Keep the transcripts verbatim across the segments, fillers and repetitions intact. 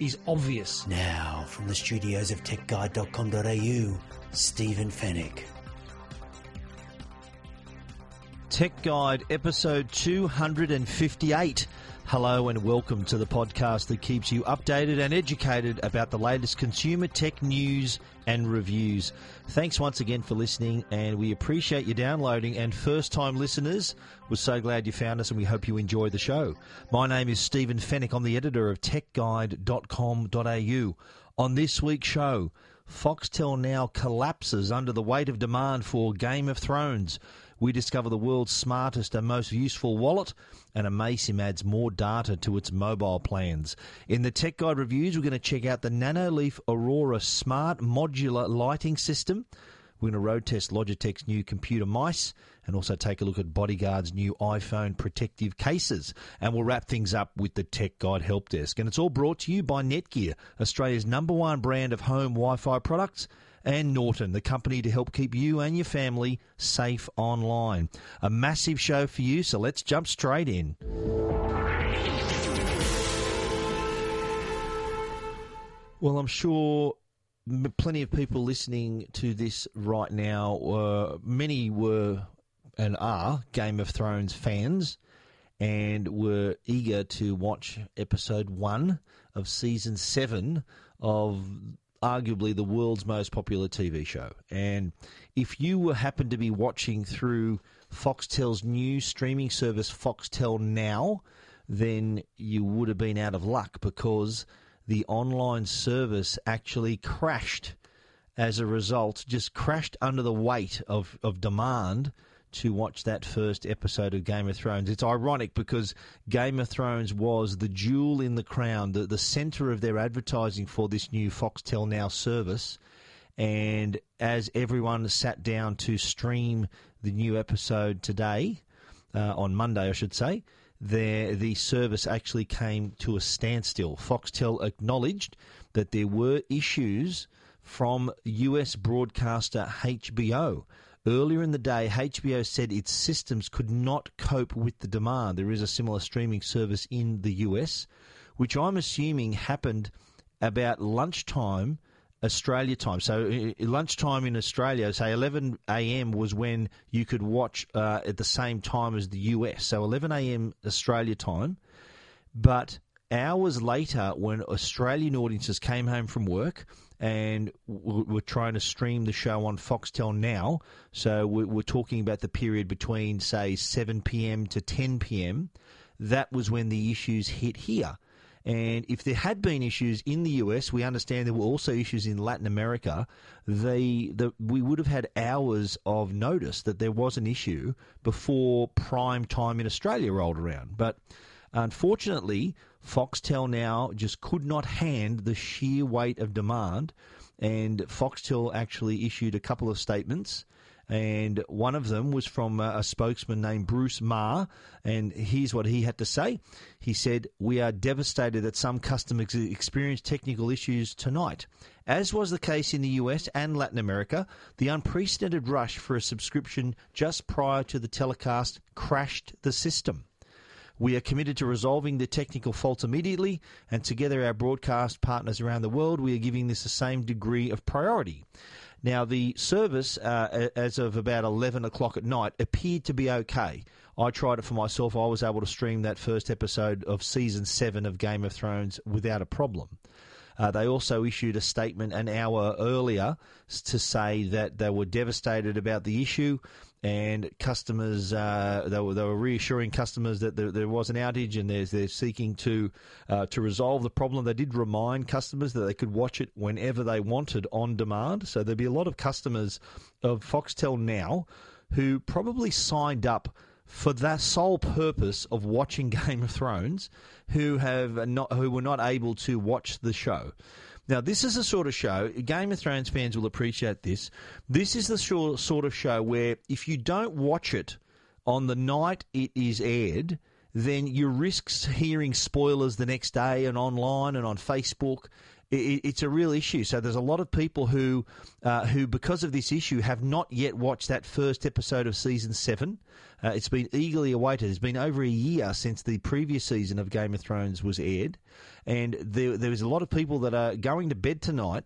is obvious. Now, from the studios of tech guide dot com dot a u, Stephen Fenech. Tech Guide, episode two fifty-eight. Hello and welcome to the podcast that keeps you updated and educated about the latest consumer tech news and reviews. Thanks once again for listening, and we appreciate you downloading. And first-time listeners, we're so glad you found us, and we hope you enjoy the show. My name is Stephen Fenech. I'm the editor of tech guide dot com dot a u. On this week's show, Foxtel Now collapses under the weight of demand for Game of Thrones. We discover the world's smartest and most useful wallet, and Amaysim adds more data to its mobile plans. In the Tech Guide reviews, we're going to check out the Nanoleaf Aurora smart modular lighting system. We're going to road test Logitech's new computer mice and also take a look at Bodyguardz new iPhone protective cases. And we'll wrap things up with the Tech Guide Help Desk. And it's all brought to you by Netgear, Australia's number one brand of home Wi-Fi products, and Norton, the company to help keep you and your family safe online. A massive show for you, so let's jump straight in. Well, I'm sure plenty of people listening to this right now, uh, many were and are Game of Thrones fans and were eager to watch episode one of season seven of arguably the world's most popular T V show. And if you happen to be watching through Foxtel's new streaming service, Foxtel Now, then you would have been out of luck because the online service actually crashed as a result, just crashed under the weight of, of demand to watch that first episode of Game of Thrones. It's ironic because Game of Thrones was the jewel in the crown, the, the center of their advertising for this new Foxtel Now service. And as everyone sat down to stream the new episode today, uh, on Monday, I should say, There, the service actually came to a standstill. Foxtel acknowledged that there were issues from U S broadcaster H B O. Earlier in the day, H B O said its systems could not cope with the demand. There is a similar streaming service in the U S, which I'm assuming happened about lunchtime Australia time. So lunchtime in Australia, say eleven a m was when you could watch uh, at the same time as the U S. So eleven a m Australia time. But hours later, when Australian audiences came home from work and w- were trying to stream the show on Foxtel Now, so we're, we're talking about the period between, say, seven p m to ten p m, that was when the issues hit here. And if there had been issues in the U S, we understand there were also issues in Latin America, they, the, we would have had hours of notice that there was an issue before prime time in Australia rolled around. But unfortunately, Foxtel Now just could not hand the sheer weight of demand, and Foxtel actually issued a couple of statements. And one of them was from a spokesman named Bruce Maher, and here's what he had to say. He said, "We are devastated that some customers experienced technical issues tonight. As was the case in the U S and Latin America, the unprecedented rush for a subscription just prior to the telecast crashed the system. We are committed to resolving the technical faults immediately, and together our broadcast partners around the world, we are giving this the same degree of priority." Now, the service, uh, as of about eleven o'clock at night, appeared to be okay. I tried it for myself. I was able to stream that first episode of Season seven of Game of Thrones without a problem. Uh, they also issued a statement an hour earlier to say that they were devastated about the issue, and customers, uh, they were they were reassuring customers that there, there was an outage, and they're, they're seeking to uh, to resolve the problem. They did remind customers that they could watch it whenever they wanted on demand. So there'd be a lot of customers of Foxtel Now who probably signed up for the sole purpose of watching Game of Thrones, who have not, who were not able to watch the show. Now, this is the sort of show, Game of Thrones fans will appreciate this, this is the sort of show where if you don't watch it on the night it is aired, then you risk hearing spoilers the next day and online and on Facebook. It's a real issue. So there's a lot of people who, uh, who because of this issue, have not yet watched that first episode of Season seven. Uh, it's been eagerly awaited. It's been over a year since the previous season of Game of Thrones was aired. And there, there is a lot of people that are going to bed tonight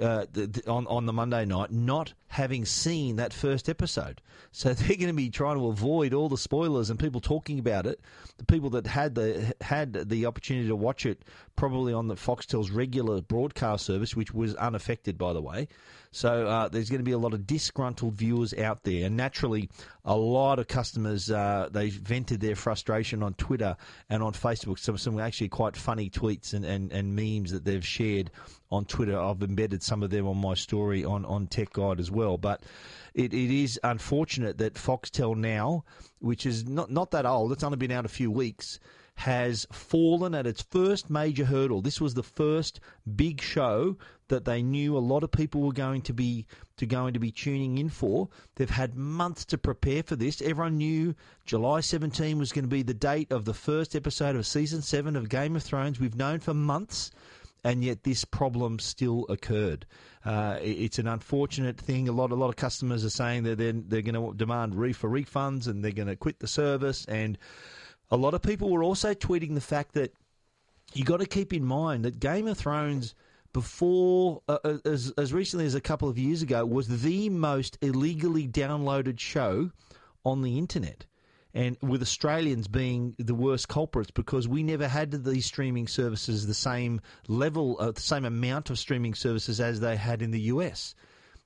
uh, the, the, on, on the Monday night not having seen that first episode. So they're going to be trying to avoid all the spoilers and people talking about it. The people that had the had the opportunity to watch it probably on the Foxtel's regular broadcast service, which was unaffected, by the way. So uh, there's going to be a lot of disgruntled viewers out there. And naturally, a lot of customers, uh, they vented their frustration on Twitter and on Facebook. Some, some actually quite funny tweets and, and, and memes that they've shared on Twitter. I've embedded some of them on my story on, on Tech Guide as well. But it, it is unfortunate that Foxtel Now, which is not, not that old, it's only been out a few weeks, has fallen at its first major hurdle. This was the first big show that they knew a lot of people were going to be to going to be tuning in for. They've had months to prepare for this. Everyone knew July seventeenth was going to be the date of the first episode of Season seven of Game of Thrones. We've known for months, and yet this problem still occurred. Uh, it's an unfortunate thing. A lot, a lot of customers are saying that they're, they're going to demand re- for refunds, and they're going to quit the service. And a lot of people were also tweeting the fact that you got to keep in mind that Game of Thrones, before uh, as as recently as a couple of years ago, was the most illegally downloaded show on the internet, and with Australians being the worst culprits because we never had these streaming services, the same level, uh, the same amount of streaming services as they had in the U S,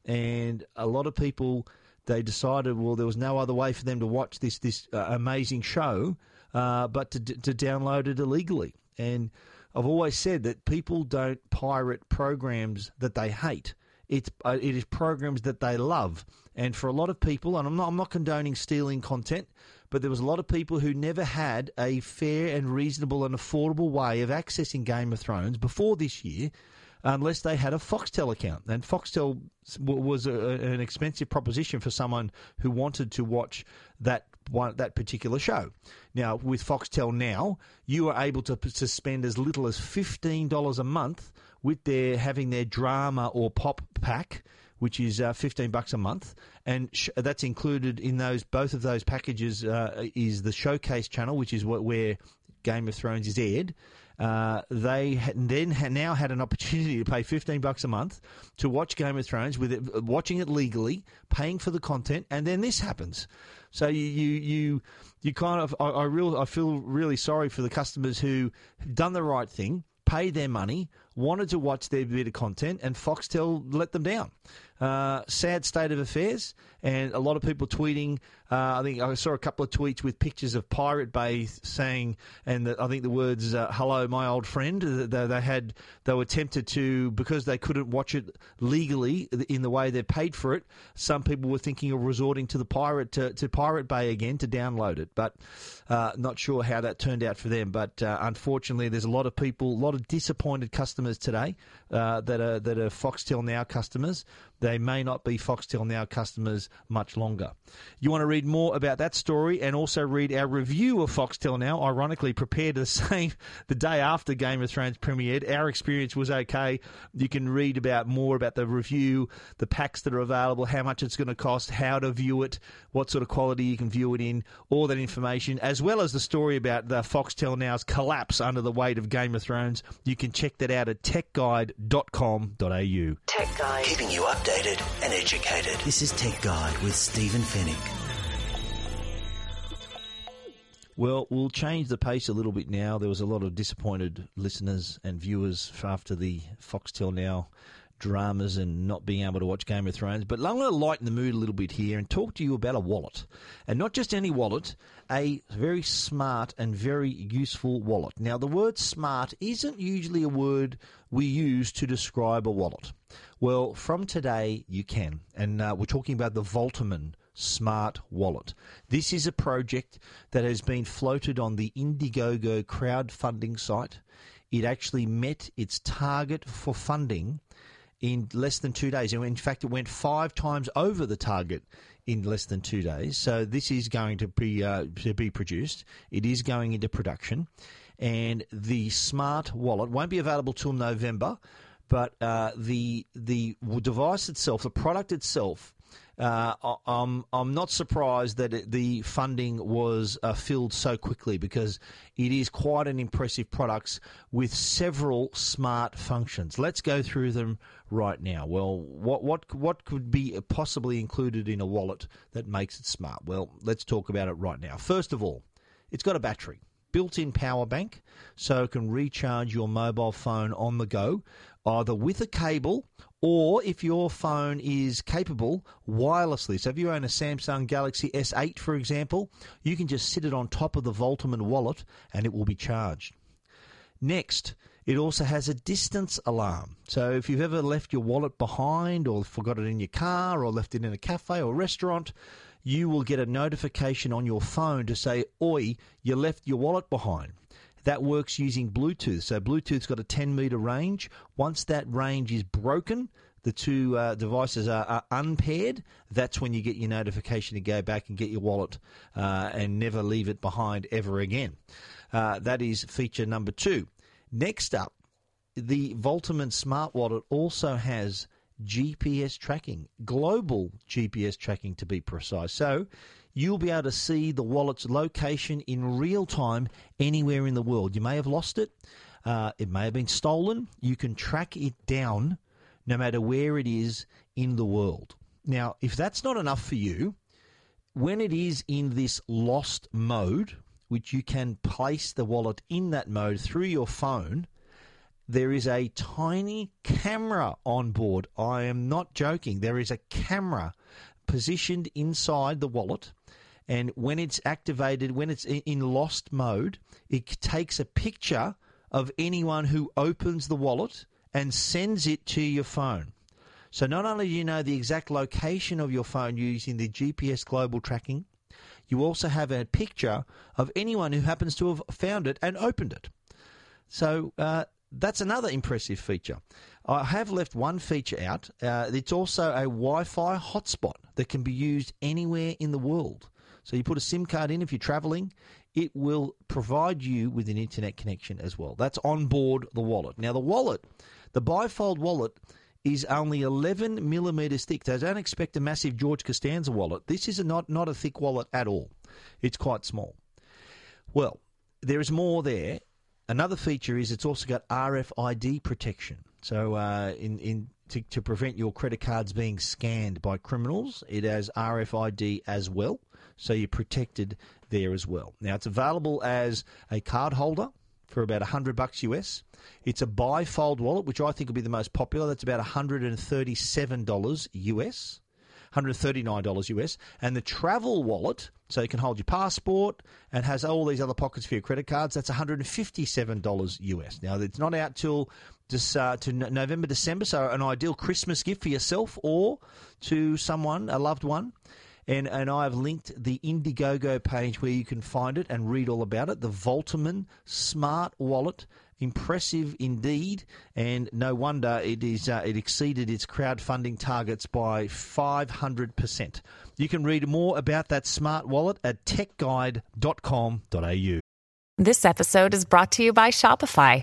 and a lot of people, they decided, well, there was no other way for them to watch this this uh, amazing show. Uh, but to, to download it illegally. And I've always said that people don't pirate programs that they hate. It's, uh, it is programs that they love. And for a lot of people, and I'm not, I'm not condoning stealing content, but there was a lot of people who never had a fair and reasonable and affordable way of accessing Game of Thrones before this year, unless they had a Foxtel account. And Foxtel was a, an expensive proposition for someone who wanted to watch that one, that particular show. Now, with Foxtel Now, you are able to, to spend as little as fifteen dollars a month with their having their drama or pop pack, which is uh, fifteen bucks a month, and sh- that's included in those both of those packages uh, is the Showcase channel, which is what, where Game of Thrones is aired. Uh, they had, then had, now had an opportunity to pay fifteen bucks a month to watch Game of Thrones, with it, watching it legally, paying for the content, and then this happens. So you you you, you kind of I, I real I feel really sorry for the customers who have done the right thing, paid their money, wanted to watch their bit of content, and Foxtel let them down. Uh, sad state of affairs, and a lot of people tweeting. Uh, I think I saw a couple of tweets with pictures of Pirate Bay saying, and the, I think the words uh, "Hello, my old friend." They, they had they were tempted to, because they couldn't watch it legally in the way they paid for it. Some people were thinking of resorting to the pirate to, to Pirate Bay again to download it, but uh, not sure how that turned out for them. But uh, unfortunately, there's a lot of people, a lot of disappointed customers today uh, that are that are Foxtel Now customers. They may not be Foxtel Now customers much longer. You want to read more about that story and also read our review of Foxtel Now, ironically prepared the same the day after Game of Thrones premiered. Our experience was okay. You can read about more about the review, the packs that are available, how much it's going to cost, how to view it, what sort of quality you can view it in, all that information, as well as the story about the Foxtel Now's collapse under the weight of Game of Thrones. You can check that out at tech guide dot com dot a u. Tech Guide. Keeping you updated and educated. This is Tech Guide with Stephen Fenech. Well, we'll change the pace a little bit now. There was a lot of disappointed listeners and viewers after the Foxtel Now dramas and not being able to watch Game of Thrones. But I'm going to lighten the mood a little bit here and talk to you about a wallet. And not just any wallet, a very smart and very useful wallet. Now, the word smart isn't usually a word we use to describe a wallet. Well, from today, you can. And uh, we're talking about the Volterman smart wallet. This is a project that has been floated on the Indiegogo crowdfunding site. It actually met its target for funding in less than two days. In fact, it went five times over the target in less than two days. So this is going to be uh, to be produced. It is going into production. And the smart wallet won't be available till November, but uh, the the device itself, the product itself, uh, I'm, I'm not surprised that it, the funding was uh, filled so quickly, because it is quite an impressive product with several smart functions. Let's go through them right now. Well, what what what could be possibly included in a wallet that makes it smart? Well, let's talk about it right now. First of all, it's got a battery. Built-in power bank, so it can recharge your mobile phone on the go, either with a cable or, if your phone is capable, wirelessly. So if you own a Samsung Galaxy S eight, for example, you can just sit it on top of the Volterman wallet and it will be charged. Next, it also has a distance alarm. So if you've ever left your wallet behind or forgot it in your car or left it in a cafe or restaurant, you will get a notification on your phone to say, "Oi, you left your wallet behind." That works using Bluetooth. So Bluetooth's got a ten meter range. Once that range is broken, the two uh, devices are, are unpaired. That's when you get your notification to go back and get your wallet uh, and never leave it behind ever again. Uh, that is feature number two. Next up, the Volterman Smart Wallet also has G P S tracking, global G P S tracking to be precise. So you'll be able to see the wallet's location in real time anywhere in the world. You may have lost it. Uh, it may have been stolen. You can track it down no matter where it is in the world. Now, if that's not enough for you, when it is in this lost mode, which you can place the wallet in that mode through your phone, there is a tiny camera on board. I am not joking. There is a camera positioned inside the wallet, and when it's activated, when it's in lost mode, it takes a picture of anyone who opens the wallet and sends it to your phone. So not only do you know the exact location of your phone using the G P S global tracking, you also have a picture of anyone who happens to have found it and opened it. So, uh, That's another impressive feature. I have left one feature out. Uh, it's also a Wi-Fi hotspot that can be used anywhere in the world. So you put a SIM card in if you're traveling, it will provide you with an internet connection as well. That's on board the wallet. Now the wallet, the bifold wallet, is only eleven millimeters thick. So don't expect a massive George Costanza wallet. This is a not, not a thick wallet at all. It's quite small. Well, there is more there. Another feature is it's also got R F I D protection. So uh, in, in to, to prevent your credit cards being scanned by criminals, it has R F I D as well. So you're protected there as well. Now, it's available as a card holder for about one hundred bucks U S. It's a bifold wallet, which I think will be the most popular. That's about one hundred thirty-seven dollars U S. one hundred thirty-nine dollars U S, and the travel wallet, so you can hold your passport and has all these other pockets for your credit cards, that's one hundred fifty-seven dollars U S. Now, it's not out till just, uh, to November, December, so an ideal Christmas gift for yourself or to someone, a loved one. And and I've linked the Indiegogo page where you can find it and read all about it, the Volterman Smart Wallet. Impressive indeed, and no wonder it is. Uh, it exceeded its crowdfunding targets by five hundred percent. You can read more about that smart wallet at tech guide dot com dot a u. This episode is brought to you by Shopify.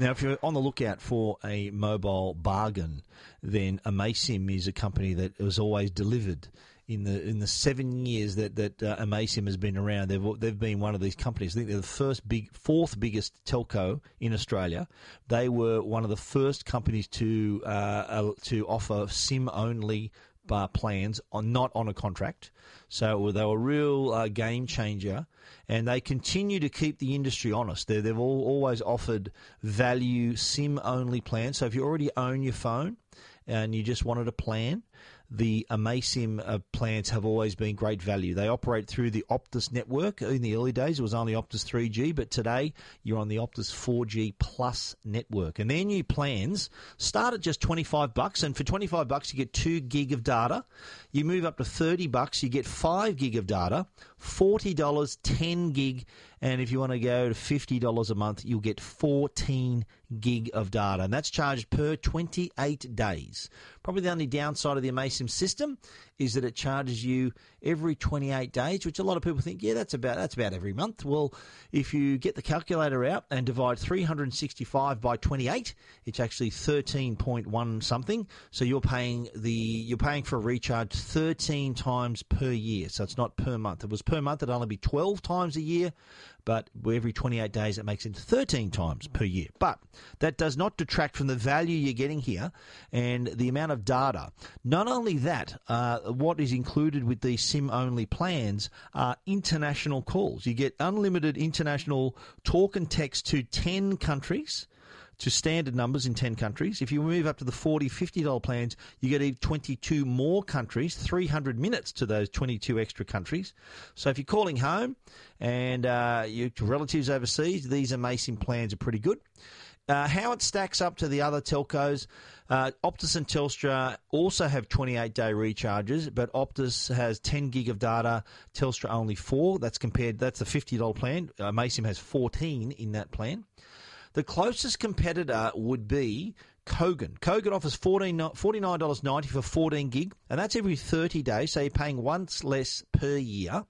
Now, if you're on the lookout for a mobile bargain, then Amasim is a company that has always delivered. In the in the seven years that that uh, Amasim has been around, they've they've been one of these companies. I think they're the first big fourth biggest telco in Australia. They were one of the first companies to uh, to offer SIM only uh, plans, on not on a contract. So they were a real uh, game changer, and they continue to keep the industry honest. They're, they've all, always offered value SIM-only plans. So if you already own your phone and you just wanted a plan, the Amasim uh, plans have always been great value. They operate through the Optus network. In the early days, it was only Optus three G, but today you're on the Optus four G Plus network. And their new plans start at just twenty-five bucks, and for twenty-five bucks you get two gig of data. You move up to thirty bucks, you get five gig of data, forty dollars, ten gig, and if you want to go to fifty dollars a month, you'll get fourteen gig of data, and that's charged per twenty-eight days. Probably the only downside of the Amasim system is that it charges you every twenty-eight days, which a lot of people think, yeah, that's about that's about every month. Well, if you get the calculator out and divide three hundred sixty-five by twenty-eight, it's actually thirteen point one something. So you're paying the you're paying for a recharge thirteen times per year. So it's not per month. If it was per month, it'd only be twelve times a year. But every twenty-eight days, it makes it thirteen times per year. But that does not detract from the value you're getting here and the amount of data. Not only that, uh, what is included with these SIM-only plans are international calls. You get unlimited international talk and text to ten countries, to standard numbers in ten countries. If you move up to the forty dollars, fifty dollars plans, you get twenty-two more countries, three hundred minutes to those twenty-two extra countries. So if you're calling home and uh, your relatives overseas, these Amasim plans are pretty good. Uh, how it stacks up to the other telcos, uh, Optus and Telstra also have twenty-eight day recharges, but Optus has ten gig of data, Telstra only four. That's compared. That's the fifty dollars plan. Amasim has fourteen in that plan. The closest competitor would be Kogan. Kogan offers forty-nine dollars ninety for fourteen gig, and that's every thirty days, so you're paying once less per year.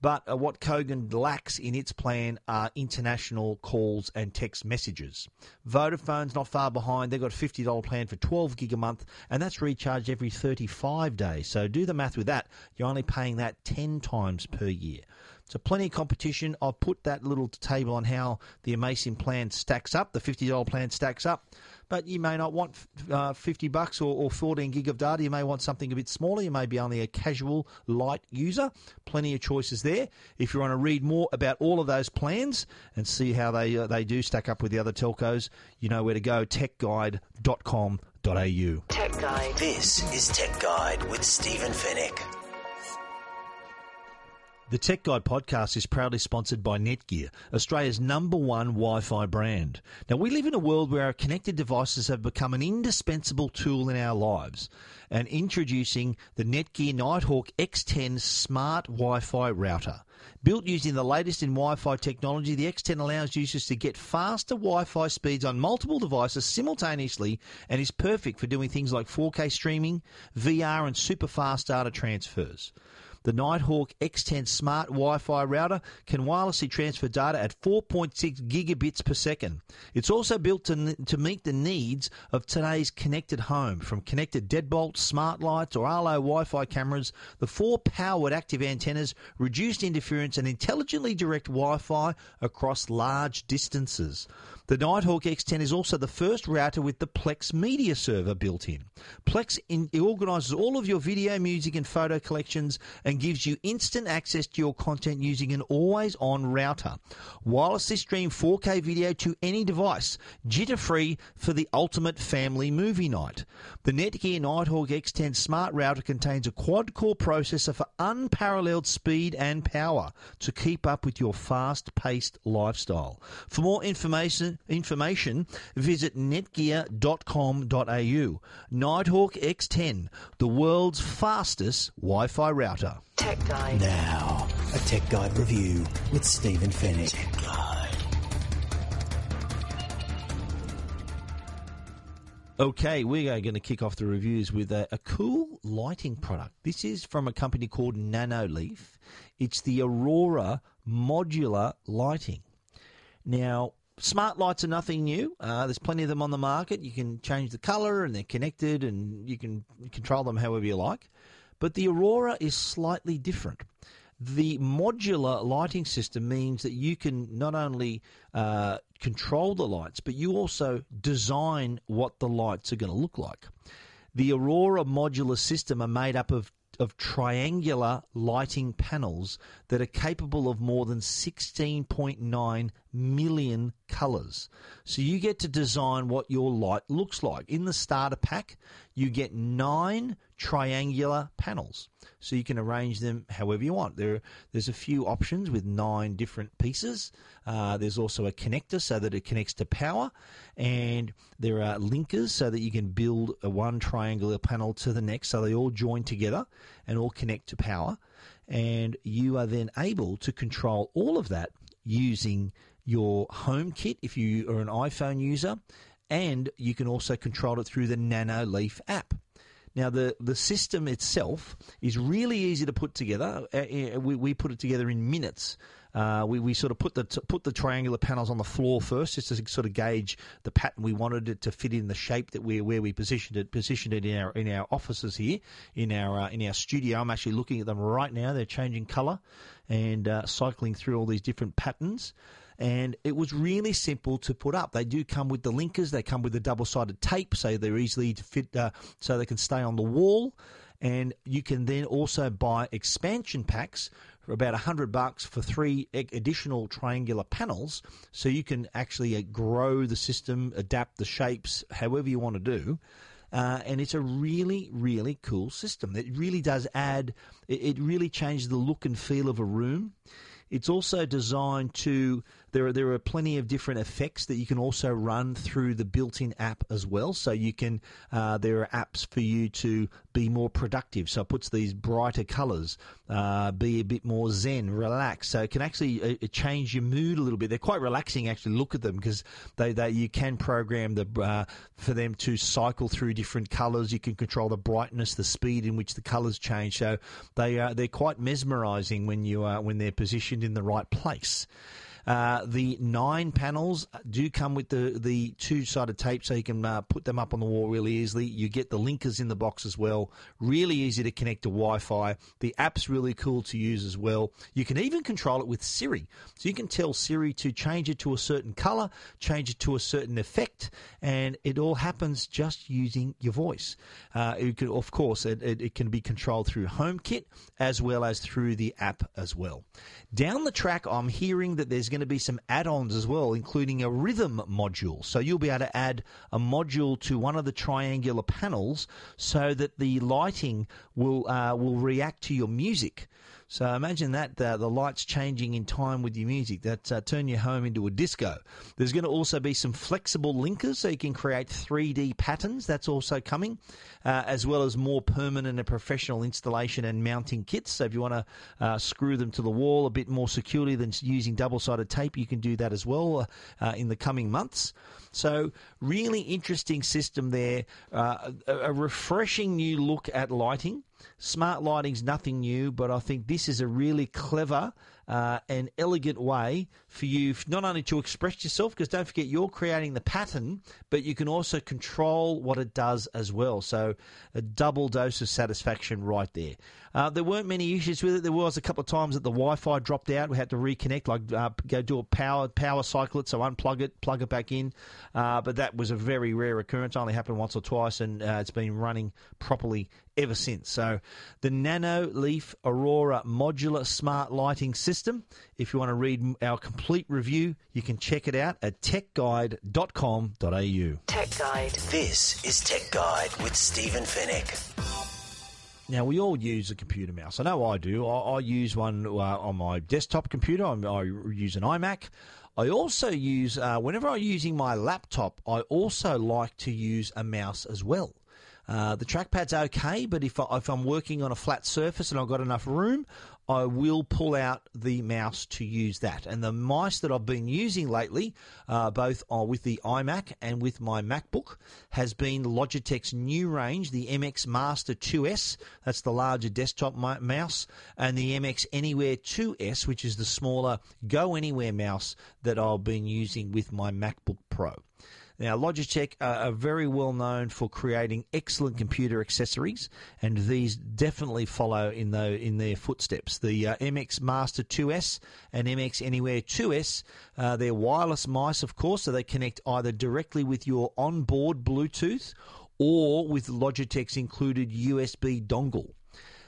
But what Kogan lacks in its plan are international calls and text messages. Vodafone's not far behind. They've got a fifty dollars plan for twelve gig a month, and that's recharged every thirty-five days. So do the math with that. You're only paying that ten times per year. So plenty of competition. I'll put that little table on how the Amasim plan stacks up, the fifty dollars plan stacks up. But you may not want uh, fifty bucks or, or fourteen gig of data. You may want something a bit smaller. You may be only a casual, light user. Plenty of choices there. If you want to read more about all of those plans and see how they uh, they do stack up with the other telcos, you know where to go, tech guide dot com dot a u. Tech Guide. This is Tech Guide with Stephen Fenech. The Tech Guide podcast is proudly sponsored by Netgear, Australia's number one Wi-Fi brand. Now, we live in a world where our connected devices have become an indispensable tool in our lives. And introducing the Netgear Nighthawk X ten Smart Wi-Fi Router. Built using the latest in Wi-Fi technology, the X ten allows users to get faster Wi-Fi speeds on multiple devices simultaneously and is perfect for doing things like four K streaming, V R and super fast data transfers. The Nighthawk X ten Smart Wi-Fi router can wirelessly transfer data at four point six gigabits per second. It's also built to, to meet the needs of today's connected home. From connected deadbolts, smart lights or Arlo Wi-Fi cameras, the four powered active antennas reduce interference and intelligently direct Wi-Fi across large distances. The Nighthawk X ten is also the first router with the Plex media server built in. Plex in, organises all of your video, music and photo collections and gives you instant access to your content using an always-on router. Wirelessly stream four K video to any device, jitter-free for the ultimate family movie night. The Netgear Nighthawk X ten Smart Router contains a quad-core processor for unparalleled speed and power to keep up with your fast-paced lifestyle. For more information, information, visit netgear dot com dot a u. Nighthawk X ten, the world's fastest Wi-Fi router. Tech Guide. Now, a Tech Guide review with Stephen Fenech. Tech Guide. Okay, we are going to kick off the reviews with a, a cool lighting product. This is from a company called Nanoleaf. It's the Aurora Modular Lighting. Now, smart lights are nothing new. Uh, there's plenty of them on the market. You can change the colour and they're connected and you can control them however you like. But the Aurora is slightly different. The modular lighting system means that you can not only uh, control the lights, but you also design what the lights are going to look like. The Aurora modular system are made up of of triangular lighting panels that are capable of more than sixteen point nine million colours. So you get to design what your light looks like. In the starter pack, you get nine triangular panels. So you can arrange them however you want. There, there's a few options with nine different pieces. Uh, there's also a connector so that it connects to power. And there are linkers so that you can build a one triangular panel to the next so they all join together and all connect to power. And you are then able to control all of that using your home kit if you are an iPhone user, and you can also control it through the Nanoleaf app. Now, the, the system itself is really easy to put together. We, we put it together in minutes. Uh, we, we sort of put the put the triangular panels on the floor first, just to sort of gauge the pattern we wanted it to fit in, the shape that we where we positioned it positioned it in our in our offices here in our uh, in our studio. I'm actually looking at them right now. They're changing colour and uh, cycling through all these different patterns. And it was really simple to put up. They do come with the linkers. They come with the double-sided tape, so they're easily to fit, uh, so they can stay on the wall. And you can then also buy expansion packs for about one hundred bucks for three additional triangular panels, so you can actually grow the system, adapt the shapes, however you want to do. Uh, and it's a really, really cool system. It really does add, it really changes the look and feel of a room. It's also designed to, there are, there are plenty of different effects that you can also run through the built-in app as well. So you can, uh, there are apps for you to be more productive. So it puts these brighter colours, uh, be a bit more zen, relax. So it can actually it change your mood a little bit. They're quite relaxing, actually, look at them, because they, they you can program the uh, for them to cycle through different colours. You can control the brightness, the speed in which the colours change. So they are, they're quite mesmerising when you are, when they're positioned in the right place. Uh, the nine panels do come with the, the two-sided tape, so you can uh, put them up on the wall really easily. You get the linkers in the box as well. Really easy to connect to Wi-Fi. The app's really cool to use as well. You can even control it with Siri. So you can tell Siri to change it to a certain color, change it to a certain effect, and it all happens just using your voice. Uh, it could, of course, it, it, it can be controlled through HomeKit as well as through the app as well. Down the track, I'm hearing that there's going to be some add-ons as well, including a rhythm module. So you'll be able to add a module to one of the triangular panels so that the lighting will uh, will react to your music. So imagine that, uh, the lights changing in time with your music. That's uh, turn your home into a disco. There's going to also be some flexible linkers so you can create three D patterns. That's also coming, uh, as well as more permanent and professional installation and mounting kits. So if you want to uh, screw them to the wall a bit more securely than using double-sided tape, you can do that as well uh, in the coming months. So really interesting system there, uh, a refreshing new look at lighting. Smart lighting's nothing new, but I think this is a really clever uh, and elegant way for you not only to express yourself, because don't forget you're creating the pattern, but you can also control what it does as well. So a double dose of satisfaction right there. Uh, there weren't many issues with it. There was a couple of times that the Wi-Fi dropped out. We had to reconnect, like uh, go do a power power cycle it, so unplug it, plug it back in. Uh, but that was a very rare occurrence. It only happened once or twice, and uh, it's been running properly ever since. So the Nanoleaf Aurora modular smart lighting system, if you want to read our complete review, you can check it out at tech guide dot com dot a u. Tech Guide. This is Tech Guide with Stephen Fenech. Now, we all use a computer mouse. I know I do. I, I use one uh, on my desktop computer. I, I use an iMac. I also use, uh, whenever I'm using my laptop, I also like to use a mouse as well. Uh, the trackpad's okay, but if, I, if I'm working on a flat surface and I've got enough room, I will pull out the mouse to use that. And the mice that I've been using lately, uh, both uh, with the iMac and with my MacBook, has been Logitech's new range, the M X Master two S, that's the larger desktop mi- mouse, and the M X Anywhere two S, which is the smaller Go Anywhere mouse that I've been using with my MacBook Pro. Now, Logitech are very well known for creating excellent computer accessories, and these definitely follow in the, in their footsteps. The uh, M X Master two S and M X Anywhere two S, uh, they're wireless mice, of course, so they connect either directly with your onboard Bluetooth or with Logitech's included U S B dongle.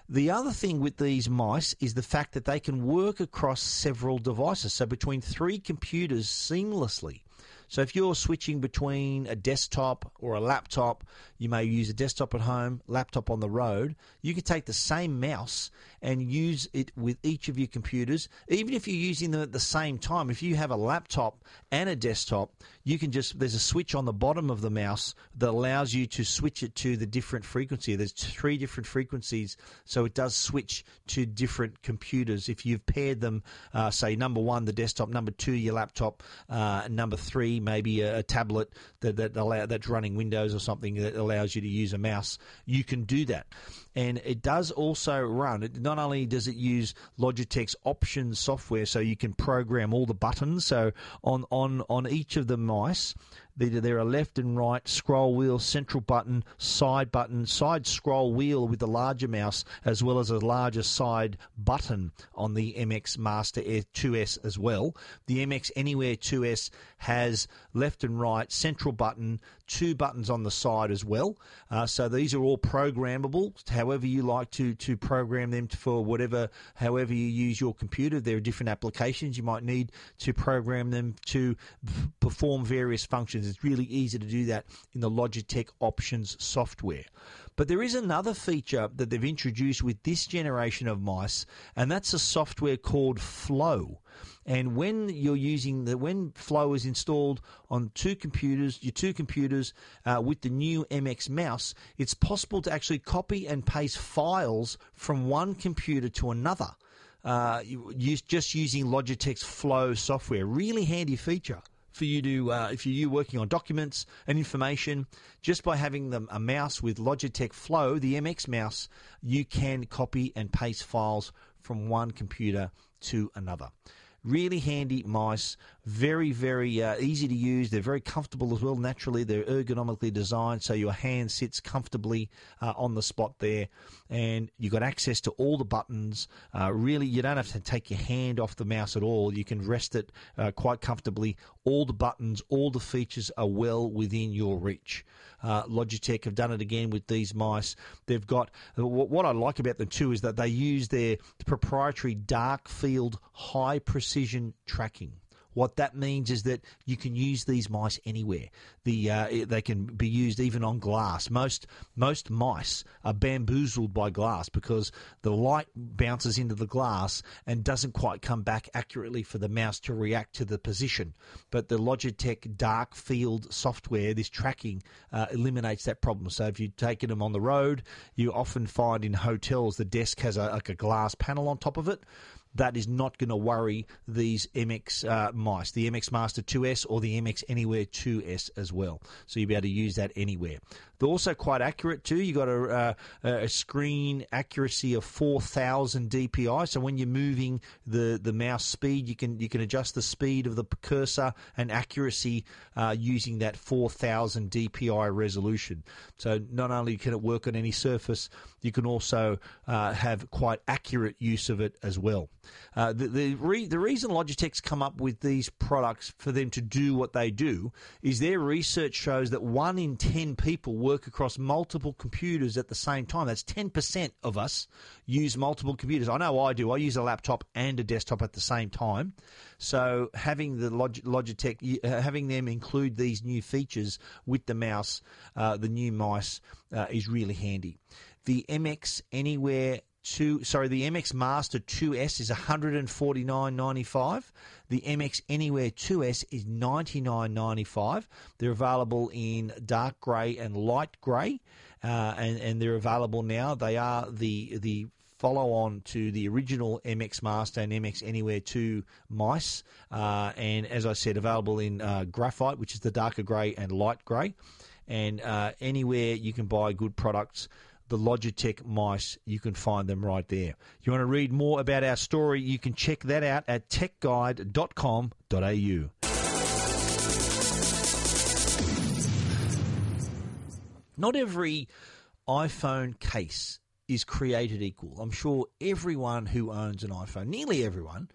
The other thing with these mice is the fact that they can work across several devices, so between three computers seamlessly. So if you're switching between a desktop or a laptop, you may use a desktop at home, laptop on the road, you can take the same mouse and use it with each of your computers. Even if you're using them at the same time, if you have a laptop and a desktop, you can just, there's a switch on the bottom of the mouse that allows you to switch it to the different frequency. There's three different frequencies, so it does switch to different computers. If you've paired them, uh, say number one, the desktop, number two, your laptop, uh, number three, maybe a, a tablet that that allow, that's running Windows or something that allows you to use a mouse, you can do that. And it does also run, it not only does it use Logitech's options software, so you can program all the buttons. So on on on each of the mice, there are left and right, scroll wheel, central button, side button, side scroll wheel with the larger mouse, as well as a larger side button on the M X Master two S as well. The M X Anywhere two S has left and right, central button, two buttons on the side as well. Uh, so these are all programmable, however you like to, to program them for whatever, however you use your computer. There are different applications you might need to program them to f- perform various functions. It's really easy to do that in the Logitech options software. But there is another feature that they've introduced with this generation of mice, and that's a software called Flow. And when you're using the, when Flow is installed on two computers, your two computers uh, with the new M X mouse, it's possible to actually copy and paste files from one computer to another, uh, use, just using Logitech's Flow software. Really handy feature for you to, uh, if you're working on documents and information, just by having them a mouse with Logitech Flow, the M X mouse, you can copy and paste files from one computer to another. Really handy mice, very, very uh, easy to use. They're very comfortable as well. Naturally, they're ergonomically designed, so your hand sits comfortably uh, on the spot there. And you've got access to all the buttons. Uh, really, you don't have to take your hand off the mouse at all. You can rest it uh, quite comfortably. All the buttons, all the features are well within your reach. Uh, Logitech have done it again with these mice. They've got, what I like about them too is that they use their proprietary dark field high precision tracking. What that means is that you can use these mice anywhere. The uh, they can be used even on glass. Most most mice are bamboozled by glass because the light bounces into the glass and doesn't quite come back accurately for the mouse to react to the position. But the Logitech dark field software, this tracking, uh, eliminates that problem. So if you've taken them on the road, you often find in hotels the desk has a, like a glass panel on top of it. That is not going to worry these M X uh, mice, the M X Master two S or the M X Anywhere two S as well. So you'll be able to use that anywhere. They're also quite accurate too. You've got a, uh, a screen accuracy of four thousand D P I. So when you're moving the, the mouse speed, you can you can adjust the speed of the cursor and accuracy uh, using that four thousand D P I resolution. So not only can it work on any surface, you can also uh, have quite accurate use of it as well. Uh, the the, re, the reason Logitech's come up with these products for them to do what they do is their research shows that one in ten people work across multiple computers at the same time. That's ten percent of us use multiple computers. I know I do. I use a laptop and a desktop at the same time. So having the Log, Logitech, having them include these new features with the mouse, uh, the new mice, uh, is really handy. The M X Anywhere Two, sorry, the M X Master two S is one hundred forty-nine dollars and ninety-five cents. The M X Anywhere two S is ninety-nine dollars and ninety-five cents. They're available in dark grey and light grey, uh, and, and they're available now. They are the the follow-on to the original M X Master and M X Anywhere two mice, uh, and as I said, available in uh, graphite, which is the darker grey and light grey. And uh, anywhere you can buy good products, the Logitech mice, you can find them right there. You want to read more about our story, you can check that out at tech guide dot com dot a u. Not every iPhone case is created equal. I'm sure everyone who owns an iPhone, nearly everyone,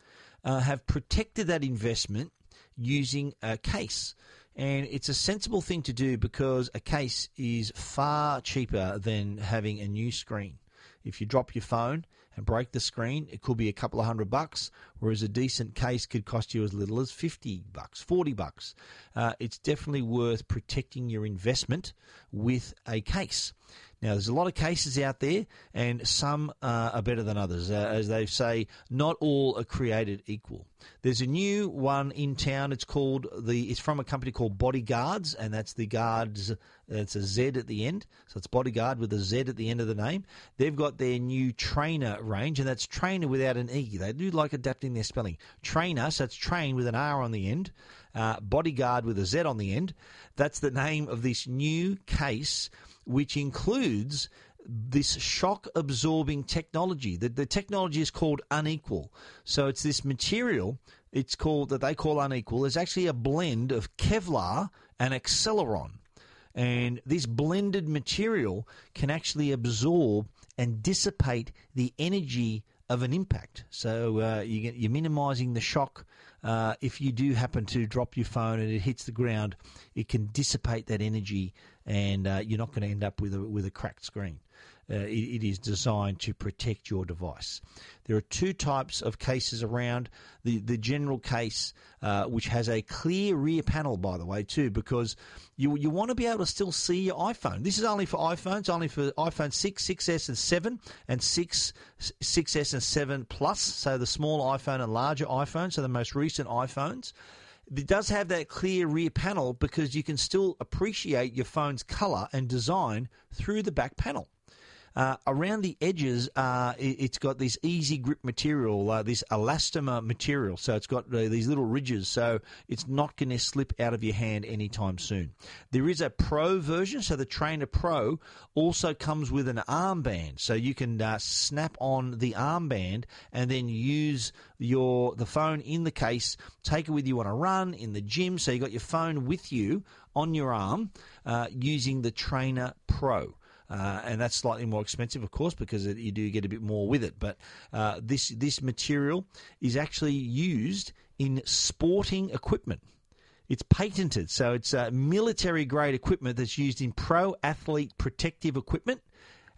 uh, have protected that investment using a case. And it's a sensible thing to do because a case is far cheaper than having a new screen. If you drop your phone and break the screen, it could be a couple of hundred bucks, whereas a decent case could cost you as little as fifty bucks, forty bucks. Uh, it's definitely worth protecting your investment with a case. Now, there's a lot of cases out there, and some uh, are better than others. Uh, as they say, not all are created equal. There's a new one in town. It's called the. It's from a company called Bodyguardz, and that's the guards. It's a Z at the end, so it's Bodyguard with a Z at the end of the name. They've got their new Trainer range, and that's Trainer without an E. They do like adapting their spelling. Trainer, so it's Train with an R on the end. Uh, Bodyguard with a Z on the end. That's the name of this new case, which includes this shock-absorbing technology. The, the technology is called Unequal. So it's this material it's called that they call Unequal. It's actually a blend of Kevlar and Acceleron. And this blended material can actually absorb and dissipate the energy of an impact. So uh, you get, you're minimizing the shock. Uh, if you do happen to drop your phone and it hits the ground, it can dissipate that energy, and uh, you're not going to end up with a, with a cracked screen. Uh, it, it is designed to protect your device. There are two types of cases around. The, the general case, uh, which has a clear rear panel, by the way, too, because you you want to be able to still see your iPhone. This is only for iPhones, only for iPhone six, six S and seven, and six, six S and seven Plus, so the small iPhone and larger iPhone, so the most recent iPhones. It does have that clear rear panel because you can still appreciate your phone's color and design through the back panel. Uh, around the edges, uh, it's got this easy grip material, uh, this elastomer material. So it's got uh, these little ridges, so it's not going to slip out of your hand anytime soon. There is a Pro version, so the Trainer Pro also comes with an armband. So you can uh, snap on the armband and then use your the phone in the case, take it with you on a run, in the gym. So you got your phone with you on your arm uh, using the Trainer Pro. Uh, and that's slightly more expensive, of course, because it, you do get a bit more with it. But uh, this this material is actually used in sporting equipment. It's patented, so it's uh, military-grade equipment that's used in pro-athlete protective equipment,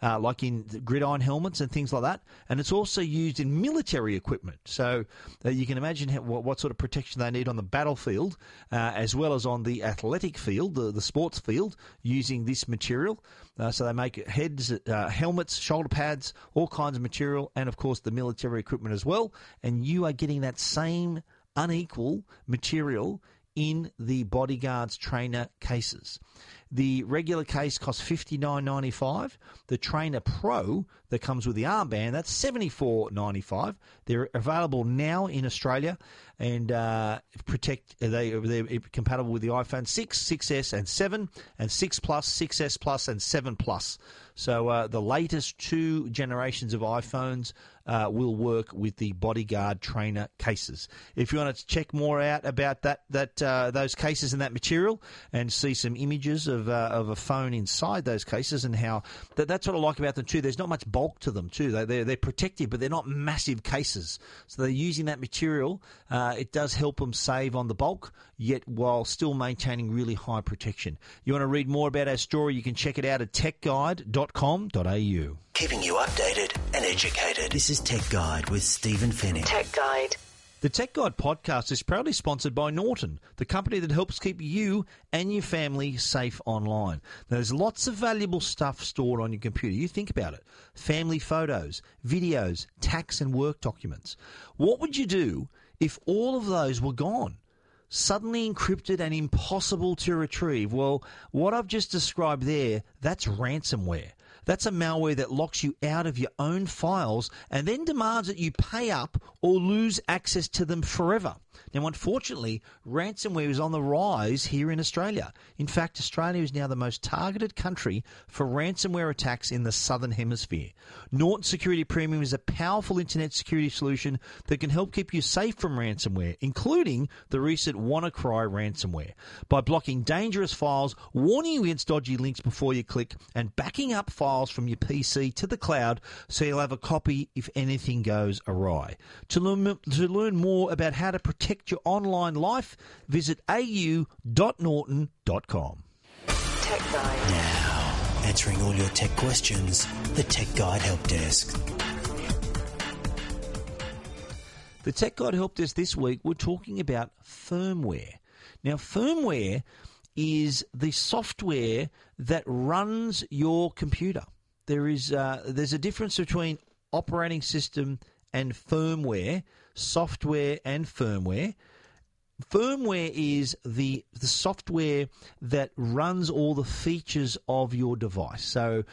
uh, like in gridiron helmets and things like that. And it's also used in military equipment. So uh, you can imagine how, what, what sort of protection they need on the battlefield, uh, as well as on the athletic field, the, the sports field, using this material. Uh, so they make heads, uh, helmets, shoulder pads, all kinds of material, and, of course, the military equipment as well. And you are getting that same Unequal material in the Bodyguardz Trainer cases. The regular case costs fifty-nine ninety-five. The Trainer Pro that comes with the armband, that's seventy-four ninety-five. They're available now in Australia, and uh, protect. They they're compatible with the iPhone six, six S and seven, and six Plus, six S Plus and seven Plus. So uh, the latest two generations of iPhones uh, will work with the Bodyguard Trainer cases. If you want to check more out about that that uh, those cases and that material, and see some images of uh, of a phone inside those cases, and how that, that's what I like about them too. There's not much bulk to them too. They they're, they're protective, but they're not massive cases. So they're using that material. Uh, Uh, it does help them save on the bulk, yet while still maintaining really high protection. You want to read more about our story, you can check it out at tech guide dot com dot a u. Keeping you updated and educated. This is Tech Guide with Stephen Fenech. Tech Guide. The Tech Guide podcast is proudly sponsored by Norton, the company that helps keep you and your family safe online. Now, there's lots of valuable stuff stored on your computer. You think about it. Family photos, videos, tax and work documents. What would you do if all of those were gone, suddenly encrypted and impossible to retrieve? Well, what I've just described there, that's ransomware. That's a malware that locks you out of your own files and then demands that you pay up or lose access to them forever. Now, unfortunately, ransomware is on the rise here in Australia. In fact, Australia is now the most targeted country for ransomware attacks in the Southern Hemisphere. Norton Security Premium is a powerful internet security solution that can help keep you safe from ransomware, including the recent WannaCry ransomware, by blocking dangerous files, warning you against dodgy links before you click, and backing up files from your P C to the cloud so you'll have a copy if anything goes awry. To learn, to learn more about how to protect protect your online life. Visit a u dot norton dot com. Tech Guide. Now, answering all your tech questions, the Tech Guide Help Desk. The Tech Guide Help Desk this week, we're talking about firmware. Now, firmware is the software that runs your computer. There is uh, there's a difference between operating system and firmware, software and firmware. Firmware is the the software that runs all the features of your device. So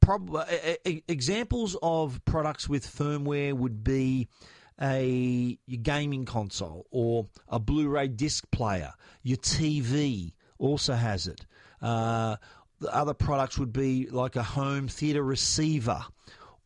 prob- examples of products with firmware would be a gaming console or a Blu-ray disc player. Your T V also has it. Uh, the other products would be like a home theater receiver,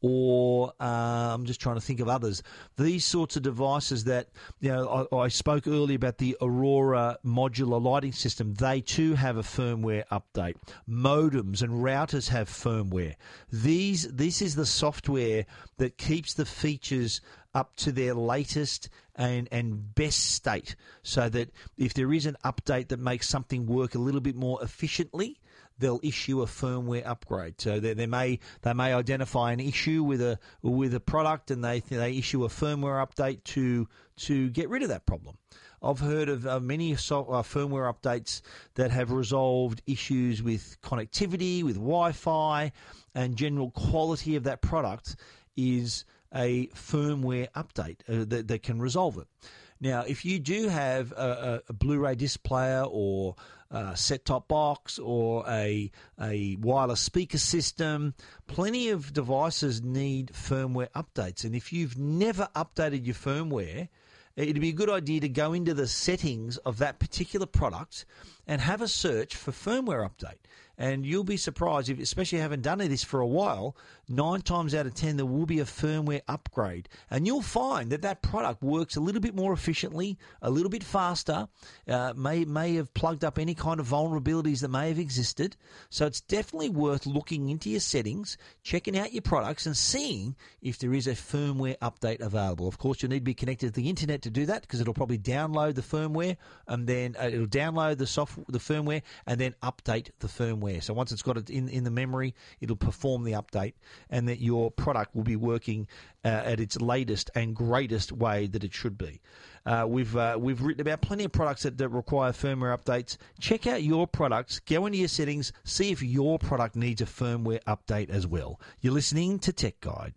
or uh, I'm just trying to think of others. These sorts of devices that, you know, I, I spoke earlier about the Aurora modular lighting system. They too have a firmware update. Modems and routers have firmware. These, this is the software that keeps the features up to their latest and, and best state, so that if there is an update that makes something work a little bit more efficiently, they'll issue a firmware upgrade. So they, they may they may identify an issue with a with a product, and they they issue a firmware update to to get rid of that problem. I've heard of uh, many so, uh, firmware updates that have resolved issues with connectivity, with Wi-Fi, and general quality of that product is a firmware update uh, that, that can resolve it. Now, if you do have a, a, a Blu-ray disc player or a set-top box or a, a wireless speaker system, plenty of devices need firmware updates. And if you've never updated your firmware, it'd be a good idea to go into the settings of that particular product and have a search for firmware update. And you'll be surprised, if, especially if you haven't done this for a while, nine times out of ten there will be a firmware upgrade. And you'll find that that product works a little bit more efficiently, a little bit faster, uh, may may have plugged up any kind of vulnerabilities that may have existed. So it's definitely worth looking into your settings, checking out your products, and seeing if there is a firmware update available. Of course, you'll need to be connected to the internet to do that, because it'll probably download the firmware, and then uh, it'll download the software, the firmware, and then update the firmware. So once it's got it in, in the memory, it'll perform the update, and that your product will be working uh, at its latest and greatest way that it should be. Uh, we've uh, we've written about plenty of products that, that require firmware updates. Check out your products, go into your settings, see if your product needs a firmware update as well. You're listening to Tech Guide.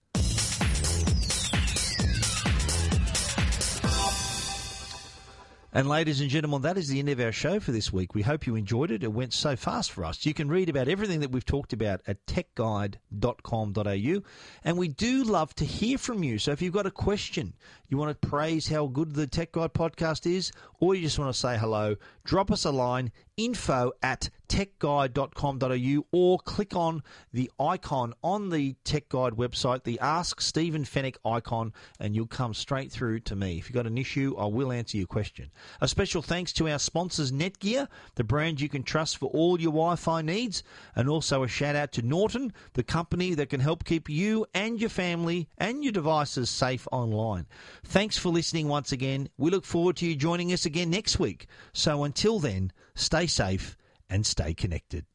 And ladies and gentlemen, that is the end of our show for this week. We hope you enjoyed it. It went so fast for us. You can read about everything that we've talked about at tech guide dot com dot a u. And we do love to hear from you. So if you've got a question, you want to praise how good the Tech Guide podcast is, or you just want to say hello, drop us a line, info at tech guide dot com dot a u, or click on the icon on the Tech Guide website, the Ask Stephen Fenech icon, and you'll come straight through to me. If you've got an issue, I will answer your question. A special thanks to our sponsors, Netgear, the brand you can trust for all your Wi-Fi needs, and also a shout out to Norton, the company that can help keep you and your family and your devices safe online. Thanks for listening once again. We look forward to you joining us again next week. So until then, stay safe and stay connected.